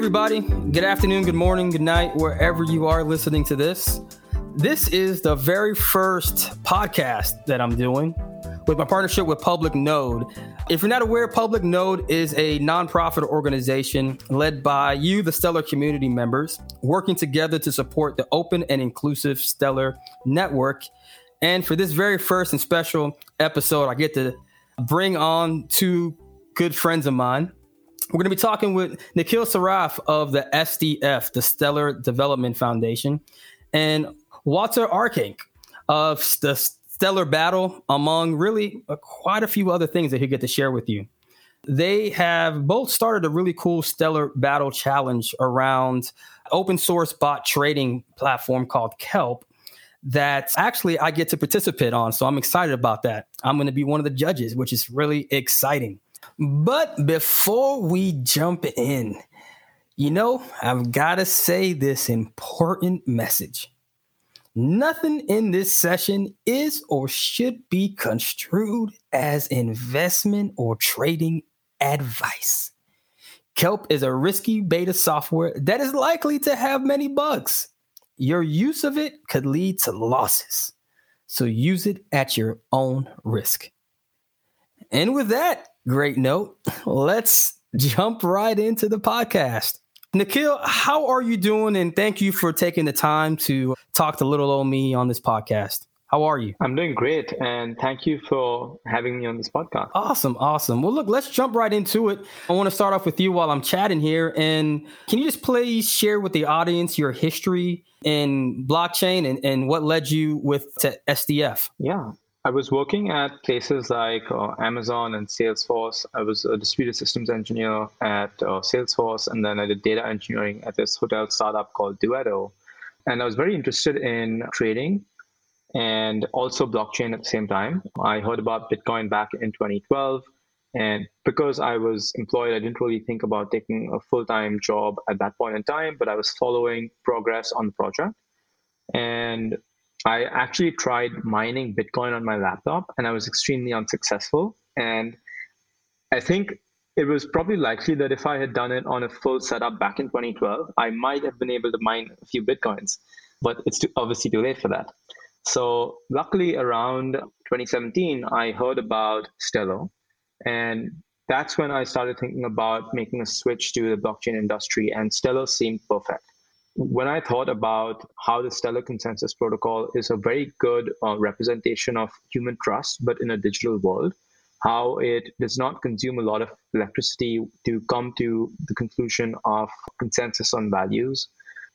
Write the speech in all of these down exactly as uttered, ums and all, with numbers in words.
everybody. Good afternoon, good morning, good night, wherever you are listening to this. This is the very first podcast that I'm doing with my partnership with Public Node. If you're not aware, Public Node is a nonprofit organization led by you, the Stellar community members, working together to support the open and inclusive Stellar Network. And for this very first and special episode, I get to bring on two good friends of mine. We're going to be talking with Nikhil Saraf of the S D F, the Stellar Development Foundation, and Walter Arkink of the Stellar Battle, among really quite a few other things that he'll get to share with you. They have both started a really cool Stellar Battle challenge around open source bot trading platform called Kelp that actually I get to participate on. So I'm excited about that. I'm going to be one of the judges, which is really exciting. But before we jump in, you know, I've got to say this important message. Nothing in this session is or should be construed as investment or trading advice. Kelp is a risky beta software that is likely to have many bugs. Your use of it could lead to losses, so use it at your own risk. And with that great note, let's jump right into the podcast. Nikhil, how are you doing? And thank you for taking the time to talk to little old me on this podcast. How are you? I'm doing great. And thank you for having me on this podcast. Awesome. Awesome. Well, look, let's jump right into it. I want to start off with you while I'm chatting here. And can you just please share with the audience your history in blockchain and, and what led you with to S D F? Yeah. I was working at places like uh, Amazon and Salesforce. I was a distributed systems engineer at uh, Salesforce, and then I did data engineering at this hotel startup called Duetto. And I was very interested in trading and also blockchain at the same time. I heard about Bitcoin back in twenty twelve, and because I was employed, I didn't really think about taking a full-time job at that point in time, but I was following progress on the project. And I actually tried mining Bitcoin on my laptop, and I was extremely unsuccessful. And I think it was probably likely that if I had done it on a full setup back in twenty twelve, I might have been able to mine a few Bitcoins, but it's too, obviously too late for that. So luckily around twenty seventeen, I heard about Stellar, and that's when I started thinking about making a switch to the blockchain industry, and Stellar seemed perfect. When I thought about how the Stellar Consensus Protocol is a very good uh, representation of human trust, but in a digital world, how it does not consume a lot of electricity to come to the conclusion of consensus on values,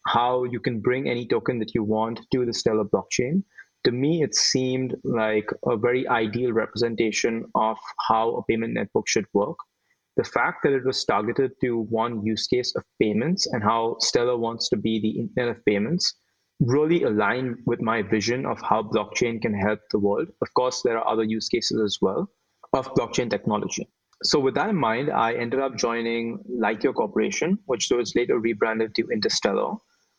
how you can bring any token that you want to the Stellar blockchain. To me, it seemed like a very ideal representation of how a payment network should work. The fact that it was targeted to one use case of payments and how Stellar wants to be the internet of payments really aligned with my vision of how blockchain can help the world. Of course, there are other use cases as well of blockchain technology. So with that in mind, I ended up joining Lightyear Corporation, which was later rebranded to Interstellar.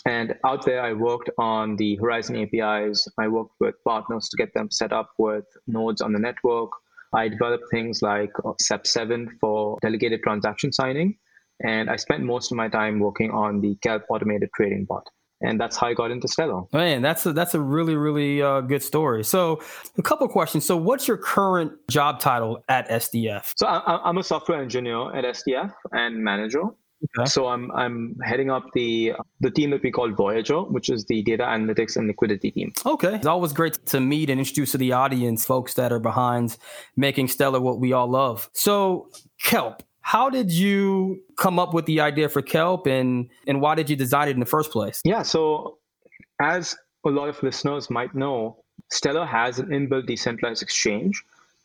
And out there, I worked on the Horizon A P Is. I worked with partners to get them set up with nodes on the network. I developed things like S E P seven for delegated transaction signing, and I spent most of my time working on the Kelp automated trading bot. And that's how I got into Stellar. Man, that's a, that's a really, really uh, good story. So a couple of questions. So what's your current job title at S D F? So I, I'm a software engineer at S D F and manager. Okay. So I'm I'm heading up the the team that we call Voyager, which is the data analytics and liquidity team. Okay. It's always great to meet and introduce to the audience folks that are behind making Stellar what we all love. So Kelp, how did you come up with the idea for Kelp, and, and why did you design it in the first place? Yeah. So as a lot of listeners might know, Stellar has an inbuilt decentralized exchange.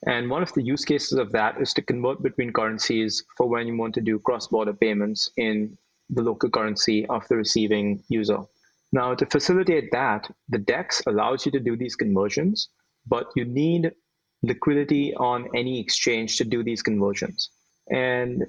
And one of the use cases of that is to convert between currencies for when you want to do cross-border payments in the local currency of the receiving user. Now, to facilitate that, the DEX allows you to do these conversions, but you need liquidity on any exchange to do these conversions. And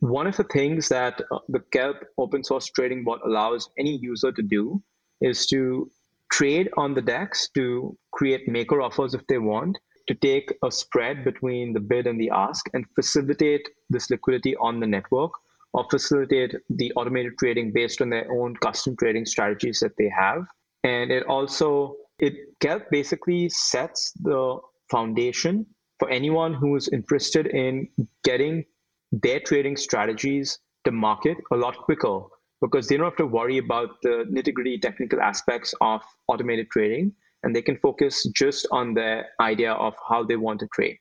one of the things that the Kelp open source trading bot allows any user to do is to trade on the DEX, to create maker offers if they want, to take a spread between the bid and the ask and facilitate this liquidity on the network or facilitate the automated trading based on their own custom trading strategies that they have. And it also, it Kelp basically sets the foundation for anyone who is interested in getting their trading strategies to market a lot quicker, because they don't have to worry about the nitty-gritty technical aspects of automated trading, and they can focus just on their idea of how they want to trade.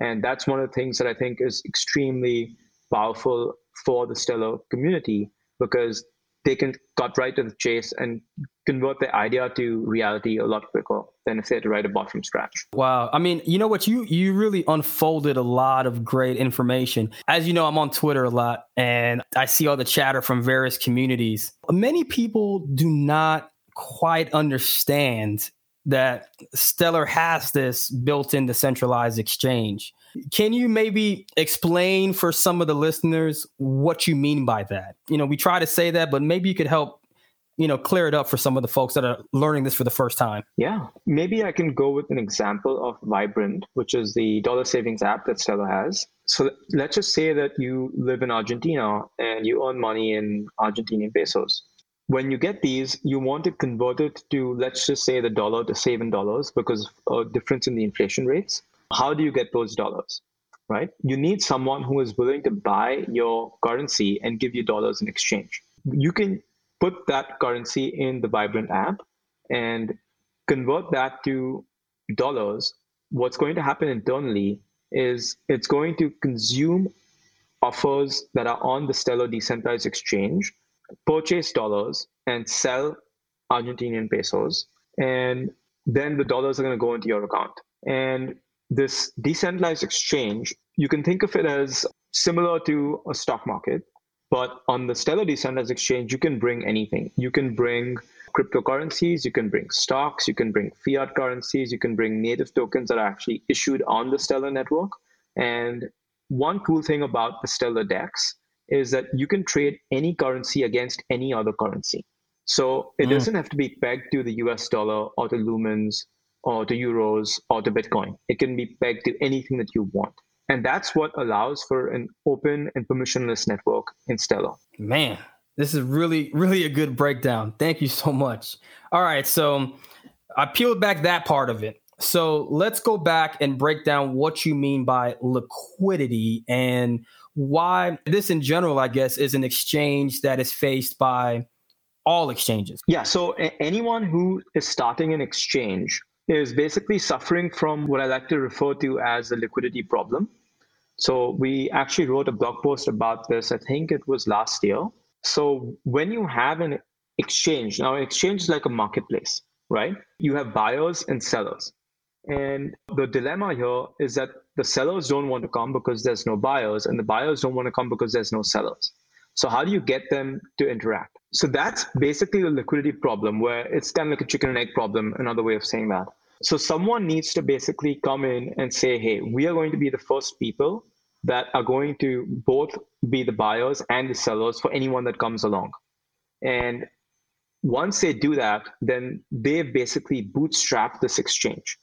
And that's one of the things that I think is extremely powerful for the Stellar community, because they can cut right to the chase and convert their idea to reality a lot quicker than if they had to write a bot from scratch. Wow. I mean, you know what? You you really unfolded a lot of great information. As you know, I'm on Twitter a lot, and I see all the chatter from various communities. Many people do not quite understand that Stellar has this built-in decentralized exchange. Can you maybe explain for some of the listeners what you mean by that? You know, we try to say that, but maybe you could help, you know, clear it up for some of the folks that are learning this for the first time. Yeah, maybe I can go with an example of Vibrant, which is the dollar savings app that Stellar has. So let's just say that you live in Argentina and you earn money in Argentinian pesos. When you get these, you want to convert it to, let's just say, the dollar to save in dollars because of a difference in the inflation rates. How do you get those dollars, right? You need someone who is willing to buy your currency and give you dollars in exchange. You can put that currency in the Vibrant app and convert that to dollars. What's going to happen internally is it's going to consume offers that are on the Stellar Decentralized Exchange, purchase dollars and sell Argentinian pesos, and then the dollars are going to go into your account. And this decentralized exchange, you can think of it as similar to a stock market, but on the Stellar Decentralized Exchange, you can bring anything. You can bring cryptocurrencies, you can bring stocks, you can bring fiat currencies, you can bring native tokens that are actually issued on the Stellar network. And one cool thing about the Stellar DEX is that you can trade any currency against any other currency. So it mm. doesn't have to be pegged to the U S dollar or to lumens or to euros or to Bitcoin. It can be pegged to anything that you want. And that's what allows for an open and permissionless network in Stellar. Man, this is really, really a good breakdown. Thank you so much. All right, so I peeled back that part of it. So let's go back and break down what you mean by liquidity and why this in general, I guess, is an exchange that is faced by all exchanges. Yeah, so a- anyone who is starting an exchange is basically suffering from what I like to refer to as the liquidity problem. So we actually wrote a blog post about this, I think it was last year. So when you have an exchange, now an exchange is like a marketplace, right? You have buyers and sellers. And the dilemma here is that the sellers don't want to come because there's no buyers, and the buyers don't want to come because there's no sellers. So how do you get them to interact? So that's basically the liquidity problem, where it's kind of like a chicken and egg problem, another way of saying that. So someone needs to basically come in and say, hey, we are going to be the first people that are going to both be the buyers and the sellers for anyone that comes along. And once they do that, then they basically bootstrap this exchange.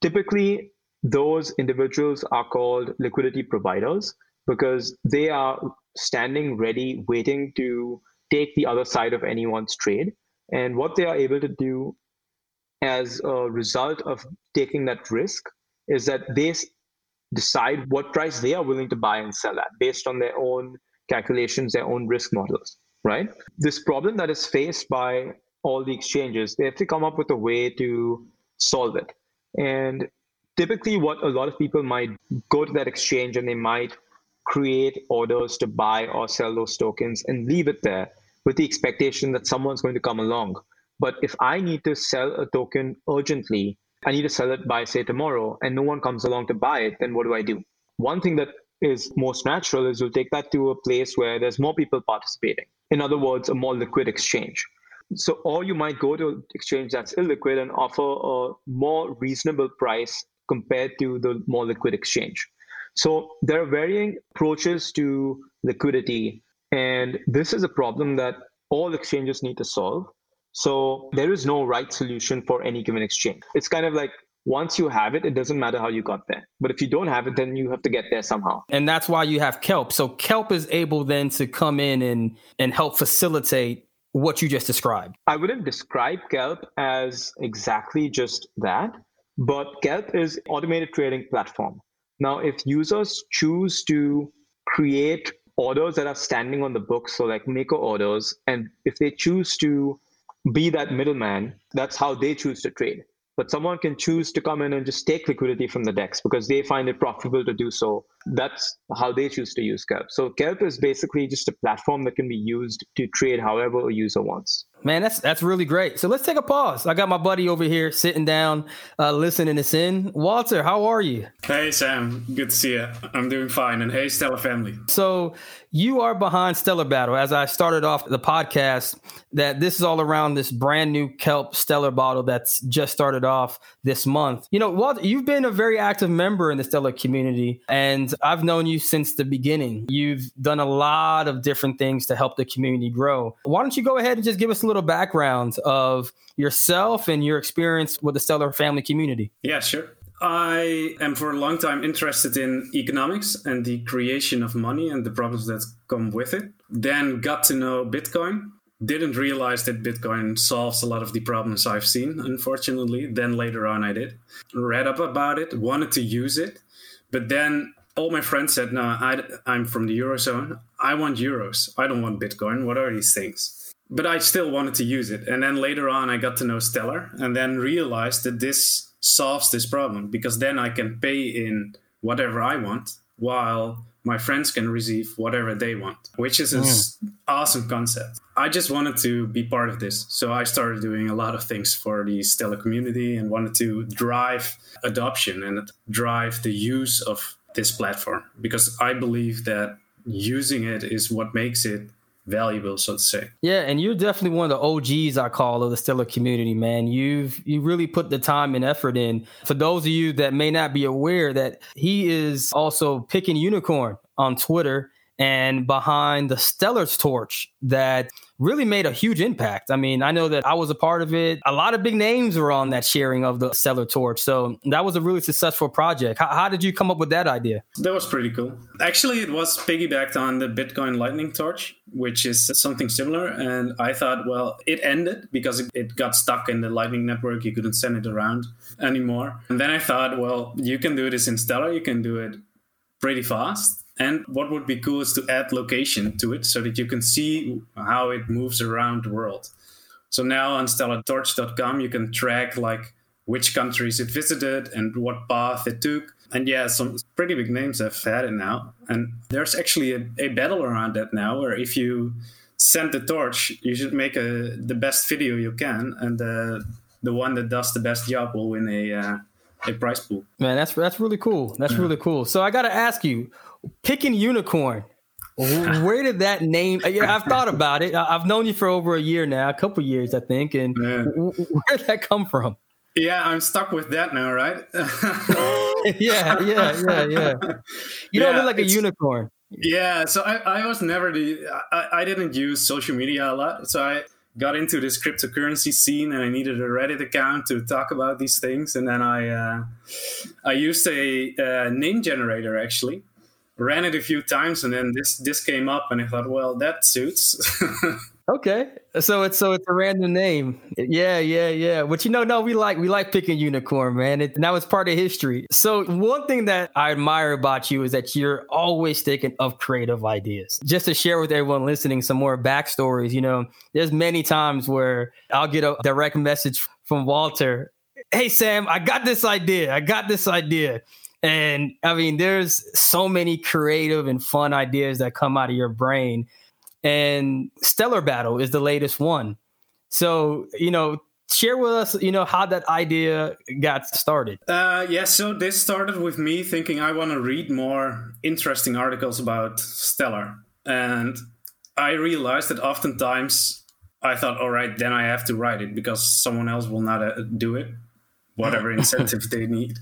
Typically, those individuals are called liquidity providers because they are standing ready, waiting to take the other side of anyone's trade. And what they are able to do as a result of taking that risk is that they decide what price they are willing to buy and sell at based on their own calculations, their own risk models, right? This problem that is faced by all the exchanges, they have to come up with a way to solve it. And typically what a lot of people might go to that exchange and they might create orders to buy or sell those tokens and leave it there with the expectation that someone's going to come along. But if I need to sell a token urgently, I need to sell it by, say, tomorrow, and no one comes along to buy it, then what do I do? One thing that is most natural is you'll take that to a place where there's more people participating. In other words, a more liquid exchange. So, or you might go to an exchange that's illiquid and offer a more reasonable price compared to the more liquid exchange. So there are varying approaches to liquidity, and this is a problem that all exchanges need to solve. So there is no right solution for any given exchange. It's kind of like Once you have it, it doesn't matter how you got there. But if you don't have it, then you have to get there somehow. And that's why you have Kelp. So Kelp is able then to come in and, and help facilitate what you just described. I wouldn't describe Kelp as exactly just that, but Kelp is an automated trading platform. Now, if users choose to create orders that are standing on the books, so like maker orders, and if they choose to be that middleman, that's how they choose to trade. But someone can choose to come in and just take liquidity from the D E X because they find it profitable to do so. That's how they choose to use Kelp. So Kelp is basically just a platform that can be used to trade however a user wants. Man, that's that's really great. So let's take a pause. I got my buddy over here sitting down, uh, listening this in. Walter, how are you? Hey, Sam. Good to see you. I'm doing fine. And hey, Stellar family. So you are behind Stellar Battle. As I started off the podcast, that this is all around this brand new Kelp Stellar Battle that's just started off this month. You know, Walter, you've been a very active member in the Stellar community, and I've known you since the beginning. You've done a lot of different things to help the community grow. Why don't you go ahead and just give us a little background of yourself and your experience with the Stellar family community? Yeah, sure. I am for a long time interested in economics and the creation of money and the problems that come with it. Then got to know Bitcoin. Didn't realize that Bitcoin solves a lot of the problems I've seen, unfortunately. Then later on I did. Read up about it, wanted to use it. But then all my friends said, no, I, I'm from the Eurozone. I want euros. I don't want Bitcoin. What are these things? But I still wanted to use it. And then later on, I got to know Stellar and then realized that this solves this problem because then I can pay in whatever I want while my friends can receive whatever they want, which is an yeah. awesome concept. I just wanted to be part of this. So I started doing a lot of things for the Stellar community and wanted to drive adoption and drive the use of this platform because I believe that using it is what makes it valuable, so to say. Yeah, and you're definitely one of the O Gs, I call, of the Stellar community, man. You've you really put the time and effort in. For those of you that may not be aware, that he is also Picking Unicorn on Twitter and behind the Stellar's Torch that really made a huge impact. I mean, I know that I was a part of it. A lot of big names were on that sharing of the Stellar Torch. So that was a really successful project. How, how did you come up with that idea? That was pretty cool. Actually, it was piggybacked on the Bitcoin Lightning Torch, which is something similar. And I thought, well, it ended because it, it got stuck in the Lightning Network. You couldn't send it around anymore. And then I thought, well, you can do this in Stellar. You can do it pretty fast. And what would be cool is to add location to it so that you can see how it moves around the world. So now on stellar torch dot com, you can track like which countries it visited and what path it took. And yeah, some pretty big names have had it now. And there's actually a, a battle around that now where if you send the torch, you should make a, the best video you can. And the, the one that does the best job will win a, uh, a prize pool. Man, that's, that's really cool. That's yeah. really cool. So I got to ask you, Picking Unicorn, where did that name? Yeah, I've thought about it. I've known you for over a year now, a couple years, I think. And yeah. where did that come from? Yeah, I'm stuck with that now, right? yeah, yeah, yeah, yeah. You yeah, don't look like a unicorn. Yeah, so I, I was never the, I, I didn't use social media a lot. So I got into this cryptocurrency scene and I needed a Reddit account to talk about these things. And then I, uh, I used a, a name generator actually. Ran it a few times and then this this came up and I thought, well, that suits. Okay. So it's so it's a random name. Yeah, yeah, yeah. But you know, no, we like we like Picking Unicorn, man. It, now it's part of history. So one thing that I admire about you is that you're always thinking of creative ideas. Just to share with everyone listening some more backstories, you know, there's many times where I'll get a direct message from Walter. Hey, Sam, I got this idea. I got this idea. And I mean, there's so many creative and fun ideas that come out of your brain. And Stellar Battle is the latest one. So, you know, share with us, you know, how that idea got started. Uh, yeah, so this started with me thinking I want to read more interesting articles about Stellar. And I realized that oftentimes I thought, all right, then I have to write it because someone else will not uh, do it, whatever incentive they need.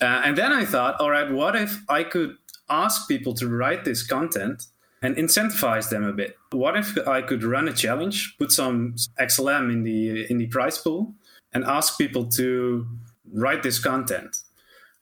Uh, and then I thought, all right, what if I could ask people to write this content and incentivize them a bit? What if I could run a challenge, put some X L M in the in the prize pool, and ask people to write this content.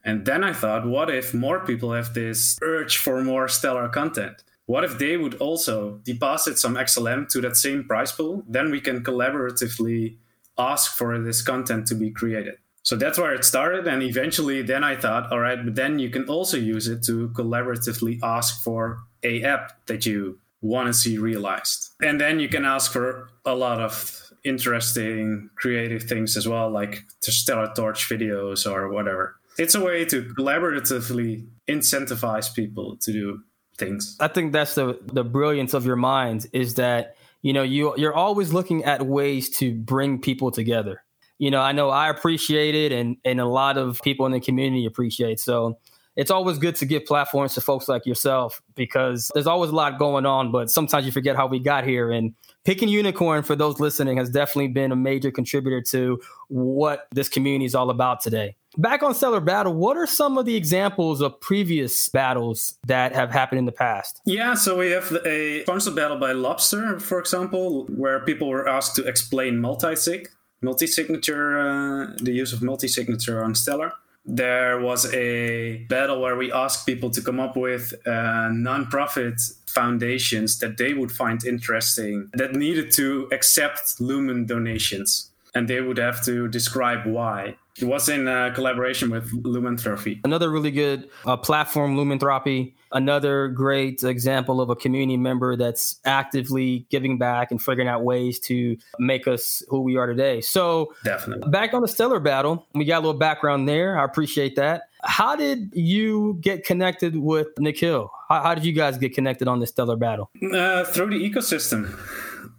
And then I thought, what if more people have this urge for more Stellar content? What if they would also deposit some X L M to that same prize pool? Then we can collaboratively ask for this content to be created. So that's where it started. And eventually then I thought, all right, but then you can also use it to collaboratively ask for a app that you want to see realized. And then you can ask for a lot of interesting creative things as well, like Stellar Torch videos or whatever. It's a way to collaboratively incentivize people to do things. I think that's the, the brilliance of your mind is that, you know, you, you're always looking at ways to bring people together. You know, I know I appreciate it and, and a lot of people in the community appreciate. So it's always good to give platforms to folks like yourself because there's always a lot going on, but sometimes you forget how we got here. And Picking Unicorn, for those listening, has definitely been a major contributor to what this community is all about today. Back on Stellar Battle, what are some of the examples of previous battles that have happened in the past? Yeah, so we have a sponsored battle by Lobster, for example, where people were asked to explain multi-sig, multi-signature, uh, the use of multi-signature on Stellar. There was a battle where we asked people to come up with uh, nonprofit foundations that they would find interesting that needed to accept Lumen donations, and they would have to describe why. It was in uh, collaboration with Lumenthropy. Another really good uh, platform, Lumenthropy. Another great example of a community member that's actively giving back and figuring out ways to make us who we are today. So definitely. Back on the Stellar Battle, we got a little background there. I appreciate that. How did you get connected with Nikhil? How, how did you guys get connected on the Stellar Battle? Uh, through the ecosystem.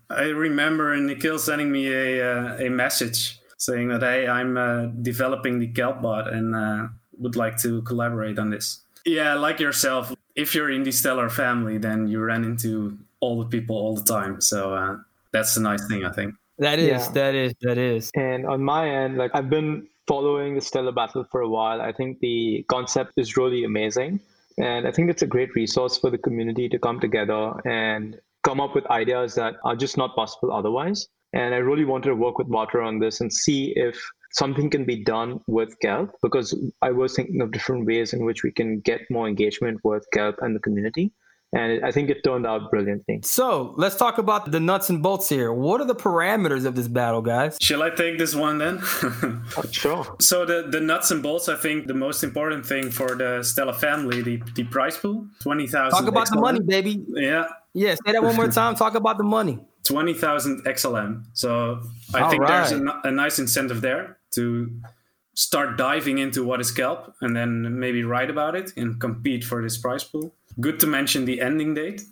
I remember Nikhil sending me a, uh, a message saying that, hey, I'm uh, developing the Kelp bot and uh, would like to collaborate on this. Yeah, like yourself, if you're in the Stellar family, then you run into all the people all the time. So uh, that's the nice thing, I think. That is, yeah. that is, that is. And on my end, like I've been following the Stellar Battle for a while. I think the concept is really amazing. And I think it's a great resource for the community to come together and come up with ideas that are just not possible otherwise. And I really wanted to work with Walter on this and see if something can be done with Kelp, because I was thinking of different ways in which we can get more engagement with Kelp and the community. And I think it turned out brilliantly. So let's talk about the nuts and bolts here. What are the parameters of this battle, guys? Shall I take this one then? Oh, sure. So the, the nuts and bolts, I think the most important thing for the Stellar family, the, the prize pool, twenty thousand. Talk about X L M. The money, baby. Yeah. Yeah, say that one more time. Talk about the money. twenty thousand X L M. So I All think right. there's a, a nice incentive there to start diving into what is Kelp and then maybe write about it and compete for this prize pool. Good to mention the ending date,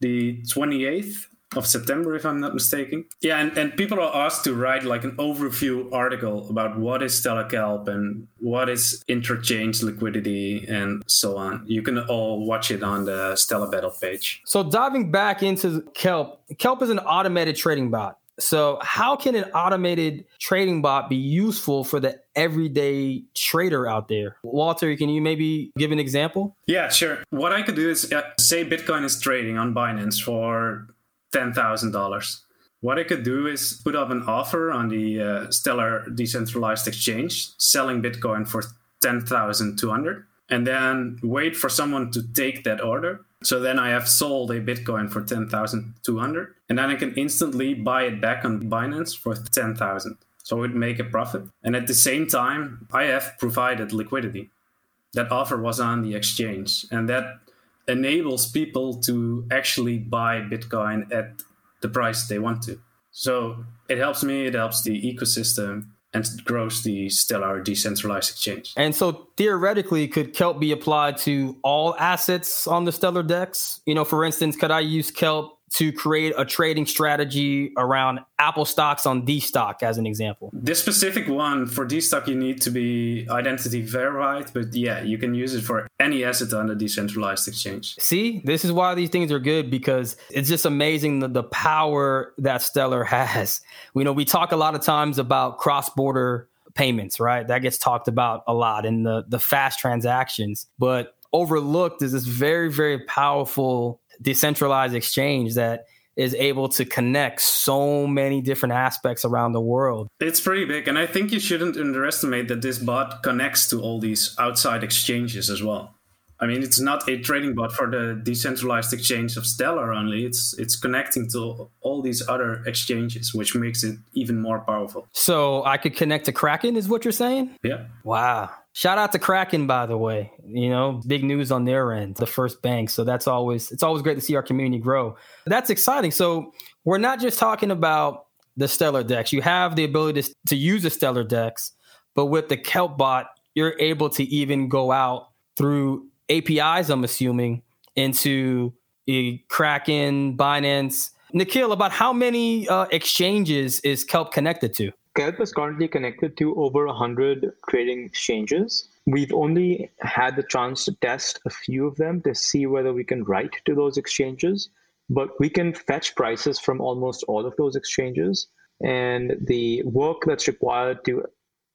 the twenty-eighth of September, if I'm not mistaken. Yeah, and, and people are asked to write like an overview article about what is Stellar Kelp and what is interchange liquidity and so on. You can all watch it on the Stellar Battle page. So diving back into Kelp, Kelp is an automated trading bot. So how can an automated trading bot be useful for the everyday trader out there? Walter, can you maybe give an example? Yeah, sure. What I could do is uh, say Bitcoin is trading on Binance for ten thousand dollars. What I could do is put up an offer on the uh, Stellar Decentralized Exchange, selling Bitcoin for ten thousand two hundred, and then wait for someone to take that order. So then I have sold a Bitcoin for ten thousand two hundred, and then I can instantly buy it back on Binance for ten thousand. So I would make a profit. And at the same time, I have provided liquidity. That offer was on the exchange, and that enables people to actually buy Bitcoin at the price they want to. So it helps me, it helps the ecosystem, and grows the Stellar Decentralized Exchange. And so theoretically, could Kelp be applied to all assets on the Stellar D E X? You know, for instance, could I use Kelp to create a trading strategy around Apple stocks on DStock, as an example? This specific one for DStock, you need to be identity verified, but yeah, you can use it for any asset on the decentralized exchange. See, this is why these things are good, because it's just amazing the, the power that Stellar has. You know, we talk a lot of times about cross-border payments, right? That gets talked about a lot in the, the fast transactions, but overlooked is this very, very powerful decentralized exchange that is able to connect so many different aspects around the world. It's pretty big. And I think you shouldn't underestimate that this bot connects to all these outside exchanges as well. I mean, it's not a trading bot for the decentralized exchange of Stellar only. It's it's connecting to all these other exchanges, which makes it even more powerful. So I could connect to Kraken is what you're saying? Yeah. Wow. Shout out to Kraken, by the way. You know, big news on their end, the first bank. So that's always, it's always great to see our community grow. That's exciting. So we're not just talking about the Stellar Dex. You have the ability to, to use the Stellar Dex, but with the Kelp bot, you're able to even go out through A P Is, I'm assuming, into Kraken, Binance. Nikhil, about how many uh, exchanges is Kelp connected to? Kelp is currently connected to over one hundred trading exchanges. We've only had the chance to test a few of them to see whether we can write to those exchanges, but we can fetch prices from almost all of those exchanges. And the work that's required to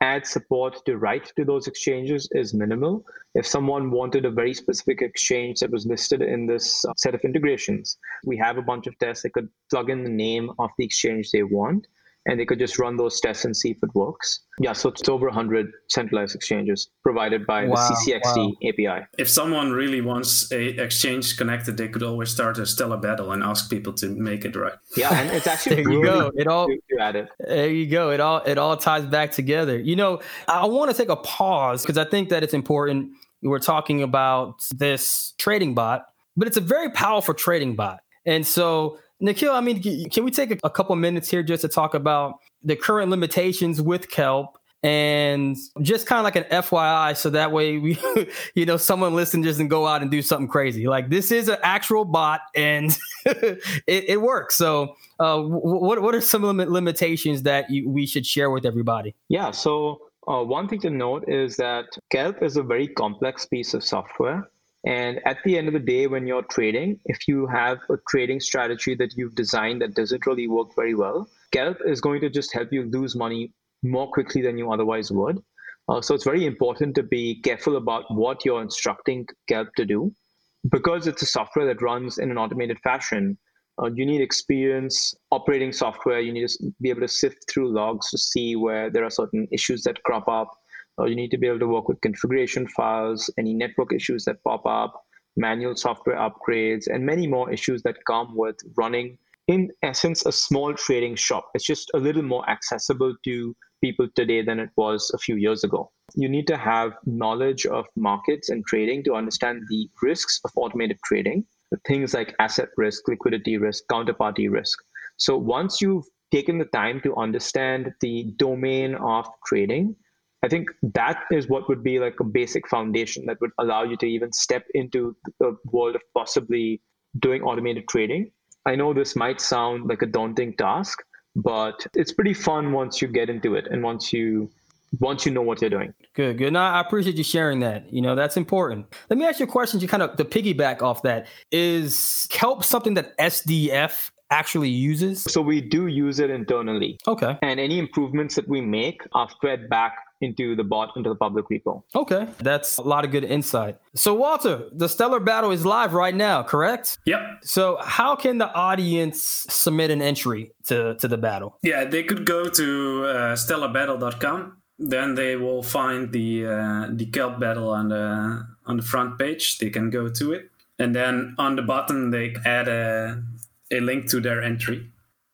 add support to write to those exchanges is minimal. If someone wanted a very specific exchange that was listed in this set of integrations, we have a bunch of tests that could plug in the name of the exchange they want, and they could just run those tests and see if it works. Yeah, so it's over one hundred centralized exchanges provided by wow, the C C X T wow. A P I. If someone really wants a exchange connected, they could always start a Stellar Battle and ask people to make it right. Yeah, and it's actually there you go. It all to add it. There you go. It all it all ties back together. You know, I want to take a pause because I think that it's important. We're talking about this trading bot, but it's a very powerful trading bot, and so. Nikhil, I mean, can we take a, a couple minutes here just to talk about the current limitations with Kelp and just kind of like an F Y I so that way, we, you know, someone listening doesn't go out and do something crazy. Like this is an actual bot and it, it works. So uh, what what are some lim- limitations that you, we should share with everybody? Yeah, so uh, one thing to note is that Kelp is a very complex piece of software. And at the end of the day, when you're trading, if you have a trading strategy that you've designed that doesn't really work very well, Kelp is going to just help you lose money more quickly than you otherwise would. Uh, so it's very important to be careful about what you're instructing Kelp to do. Because it's a software that runs in an automated fashion, uh, you need experience operating software. You need to be able to sift through logs to see where there are certain issues that crop up. You need to be able to work with configuration files, any network issues that pop up, manual software upgrades, and many more issues that come with running, in essence, a small trading shop. It's just a little more accessible to people today than it was a few years ago. You need to have knowledge of markets and trading to understand the risks of automated trading, things like asset risk, liquidity risk, counterparty risk. So once you've taken the time to understand the domain of trading, I think that is what would be like a basic foundation that would allow you to even step into the world of possibly doing automated trading. I know this might sound like a daunting task, but it's pretty fun once you get into it and once you once you know what you're doing. Good, good. No, I appreciate you sharing that. You know, that's important. Let me ask you a question to kind of to piggyback off that. Is Kelp something that S D F actually uses? So we do use it internally. Okay. And any improvements that we make are fed back into the bot, into the public repo. Okay. That's a lot of good insight. So Walter, the Stellar Battle is live right now, correct? Yep. So how can the audience submit an entry to, to the battle? Yeah, they could go to uh, stellar battle dot com. Then they will find the uh, the Kelp battle on the, on the front page. They can go to it. And then on the bottom, they add a, a link to their entry.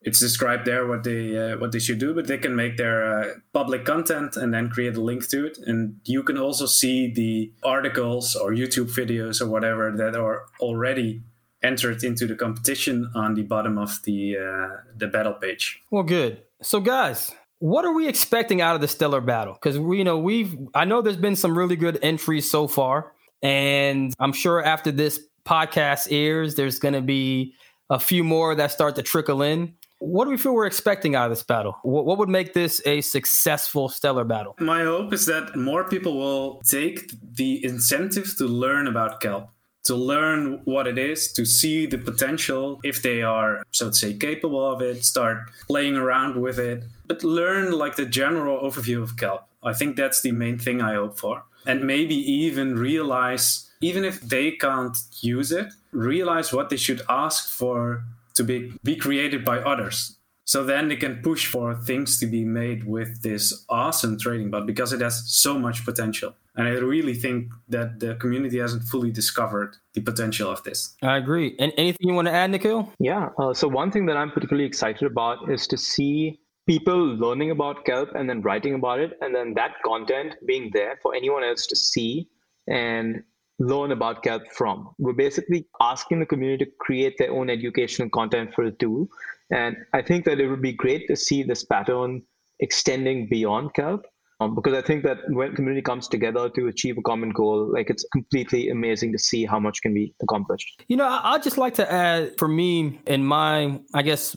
It's described there what they uh, what they should do, but they can make their uh, public content and then create a link to it. And you can also see the articles or YouTube videos or whatever that are already entered into the competition on the bottom of the uh, the battle page. Well, good. So, guys, what are we expecting out of the Stellar Battle? Because we you know we've I know there's been some really good entries so far, and I'm sure after this podcast airs, there's going to be a few more that start to trickle in. What do we feel we're expecting out of this battle? What would make this a successful Stellar Battle? My hope is that more people will take the incentive to learn about Kelp, to learn what it is, to see the potential, if they are, so to say, capable of it, start playing around with it, but learn like the general overview of Kelp. I think that's the main thing I hope for. And maybe even realize, even if they can't use it, realize what they should ask for to be, be created by others. So then they can push for things to be made with this awesome trading bot because it has so much potential. And I really think that the community hasn't fully discovered the potential of this. I agree. And anything you want to add, Nikhil? Yeah. Uh, so one thing that I'm particularly excited about is to see people learning about Kelp and then writing about it, and then that content being there for anyone else to see and learn about Kelp from. We're basically asking the community to create their own educational content for it too. And I think that it would be great to see this pattern extending beyond Kelp, um, because I think that when community comes together to achieve a common goal, like it's completely amazing to see how much can be accomplished. You know, I'd just like to add, for me, in my, I guess,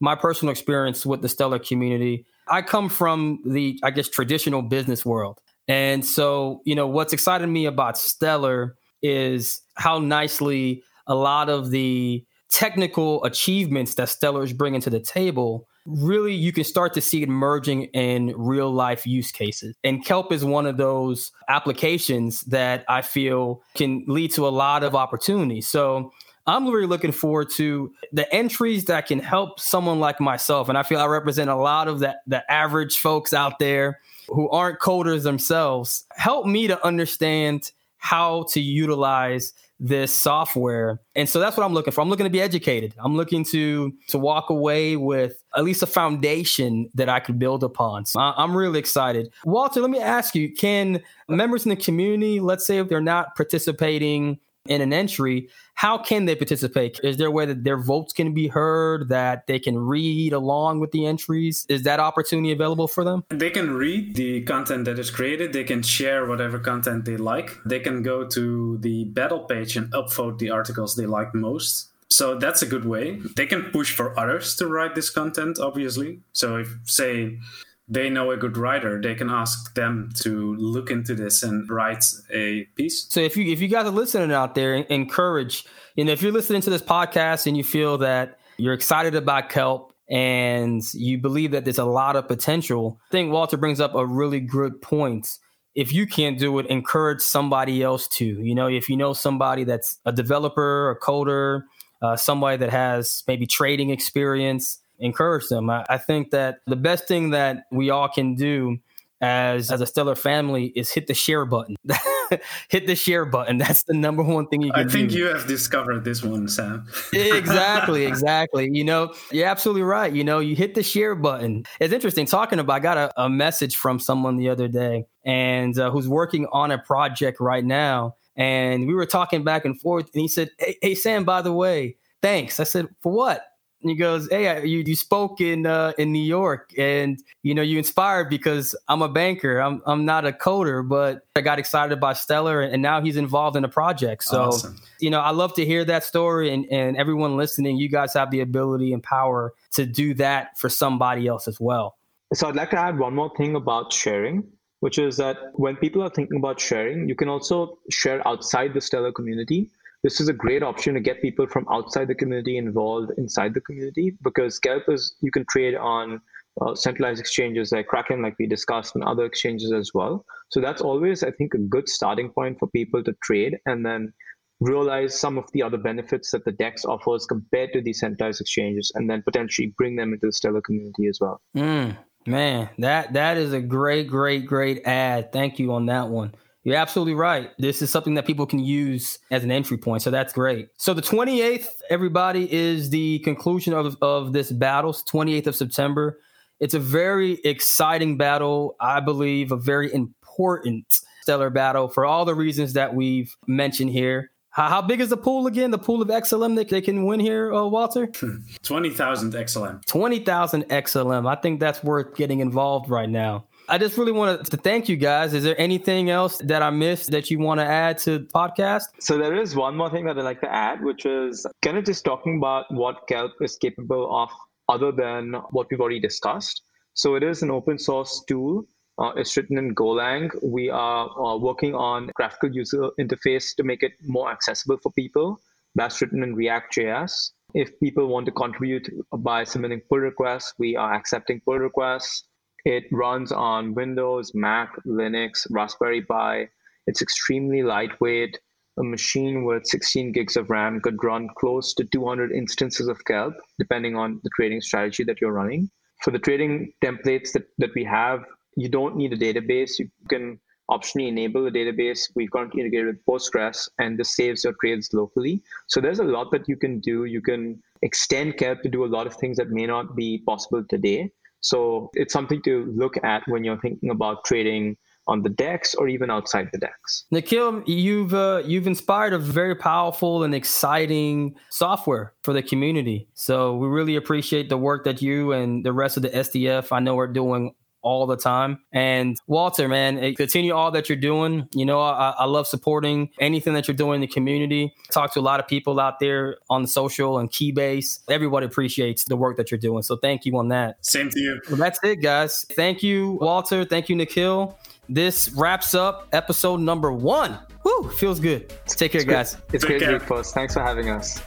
my personal experience with the Stellar community, I come from the, I guess, traditional business world. And so, you know, what's excited me about Stellar is how nicely a lot of the technical achievements that Stellar is bringing to the table, really you can start to see it merging in real life use cases. And Kelp is one of those applications that I feel can lead to a lot of opportunity. So I'm really looking forward to the entries that can help someone like myself. And I feel I represent a lot of the, the average folks out there who aren't coders themselves. Help me to understand how to utilize this software. And so that's what I'm looking for. I'm looking to be educated. I'm looking to to walk away with at least a foundation that I could build upon. So I, I'm really excited. Walter, let me ask you, can members in the community, let's say if they're not participating in an entry, how can they participate? Is there a way that their votes can be heard, that they can read along with the entries? Is that opportunity available for them? They can read the content that is created. They can share whatever content they like. They can go to the battle page and upvote the articles they like most. So that's a good way. They can push for others to write this content, obviously. So if, say, they know a good writer, they can ask them to look into this and write a piece. So if you if you guys are listening out there, encourage, you know, if you're listening to this podcast and you feel that you're excited about Kelp and you believe that there's a lot of potential, I think Walter brings up a really good point. If you can't do it, encourage somebody else to. You know, if you know somebody that's a developer, a coder, uh, somebody that has maybe trading experience, encourage them. I, I think that the best thing that we all can do as as a Stellar family is hit the share button. Hit the share button. That's the number one thing you can do. I think do. You have discovered this one, Sam. Exactly, exactly. You know, you're absolutely right. You know, you hit the share button. It's interesting talking about, I got a, a message from someone the other day and uh, who's working on a project right now. And we were talking back and forth and he said, hey, hey Sam, by the way, thanks. I said, for what? And he goes, hey, I, you, you spoke in uh, in New York and, you know, you inspired because I'm a banker. I'm I'm not a coder, but I got excited about Stellar and now he's involved in a project. So, awesome. You know, I love to hear that story and, and everyone listening, you guys have the ability and power to do that for somebody else as well. So I'd like to add one more thing about sharing, which is that when people are thinking about sharing, you can also share outside the Stellar community. This is a great option to get people from outside the community involved inside the community, because Kelp is, you can trade on uh, centralized exchanges like Kraken, like we discussed, and other exchanges as well. So that's always, I think, a good starting point for people to trade and then realize some of the other benefits that the DEX offers compared to these centralized exchanges, and then potentially bring them into the Stellar community as well. Mm, man, that that is a great, great, great ad. Thank you on that one. You're absolutely right. This is something that people can use as an entry point. So that's great. So the twenty-eighth, everybody, is the conclusion of, of this battle, twenty-eighth of September. It's a very exciting battle, I believe, a very important Stellar battle for all the reasons that we've mentioned here. How, how big is the pool again? The pool of X L M that they can win here, uh, Walter? twenty thousand X L M. twenty thousand X L M. I think that's worth getting involved right now. I just really want to thank you guys. Is there anything else that I missed that you want to add to the podcast? So there is one more thing that I'd like to add, which is kind of just talking about what Kelp is capable of other than what we've already discussed. So it is an open source tool. Uh, it's written in Golang. We are uh, working on graphical user interface to make it more accessible for people. That's written in React dot J S. If people want to contribute by submitting pull requests, we are accepting pull requests. It runs on Windows, Mac, Linux, Raspberry Pi. It's extremely lightweight. a machine with sixteen gigs of RAM could run close to two hundred instances of Kelp, depending on the trading strategy that you're running. For the trading templates that, that we have, you don't need a database. You can optionally enable a database. We've currently integrated with Postgres, and this saves your trades locally. So there's a lot that you can do. You can extend Kelp to do a lot of things that may not be possible today. So it's something to look at when you're thinking about trading on the D E X or even outside the D E X. Nikhil, you've uh, you've inspired a very powerful and exciting software for the community. So we really appreciate the work that you and the rest of the S D F, I know, are doing all the time. And Walter, man, continue all that you're doing. You know, I, I love supporting anything that you're doing in the community. Talk to a lot of people out there on social and Keybase. Everybody appreciates the work that you're doing. So thank you on that. Same to you. Well, that's it, guys. Thank you, Walter. Thank you, Nikhil. This wraps up episode number one. Woo, feels good. Take care, guys. It's great to be with us. Thanks for having us.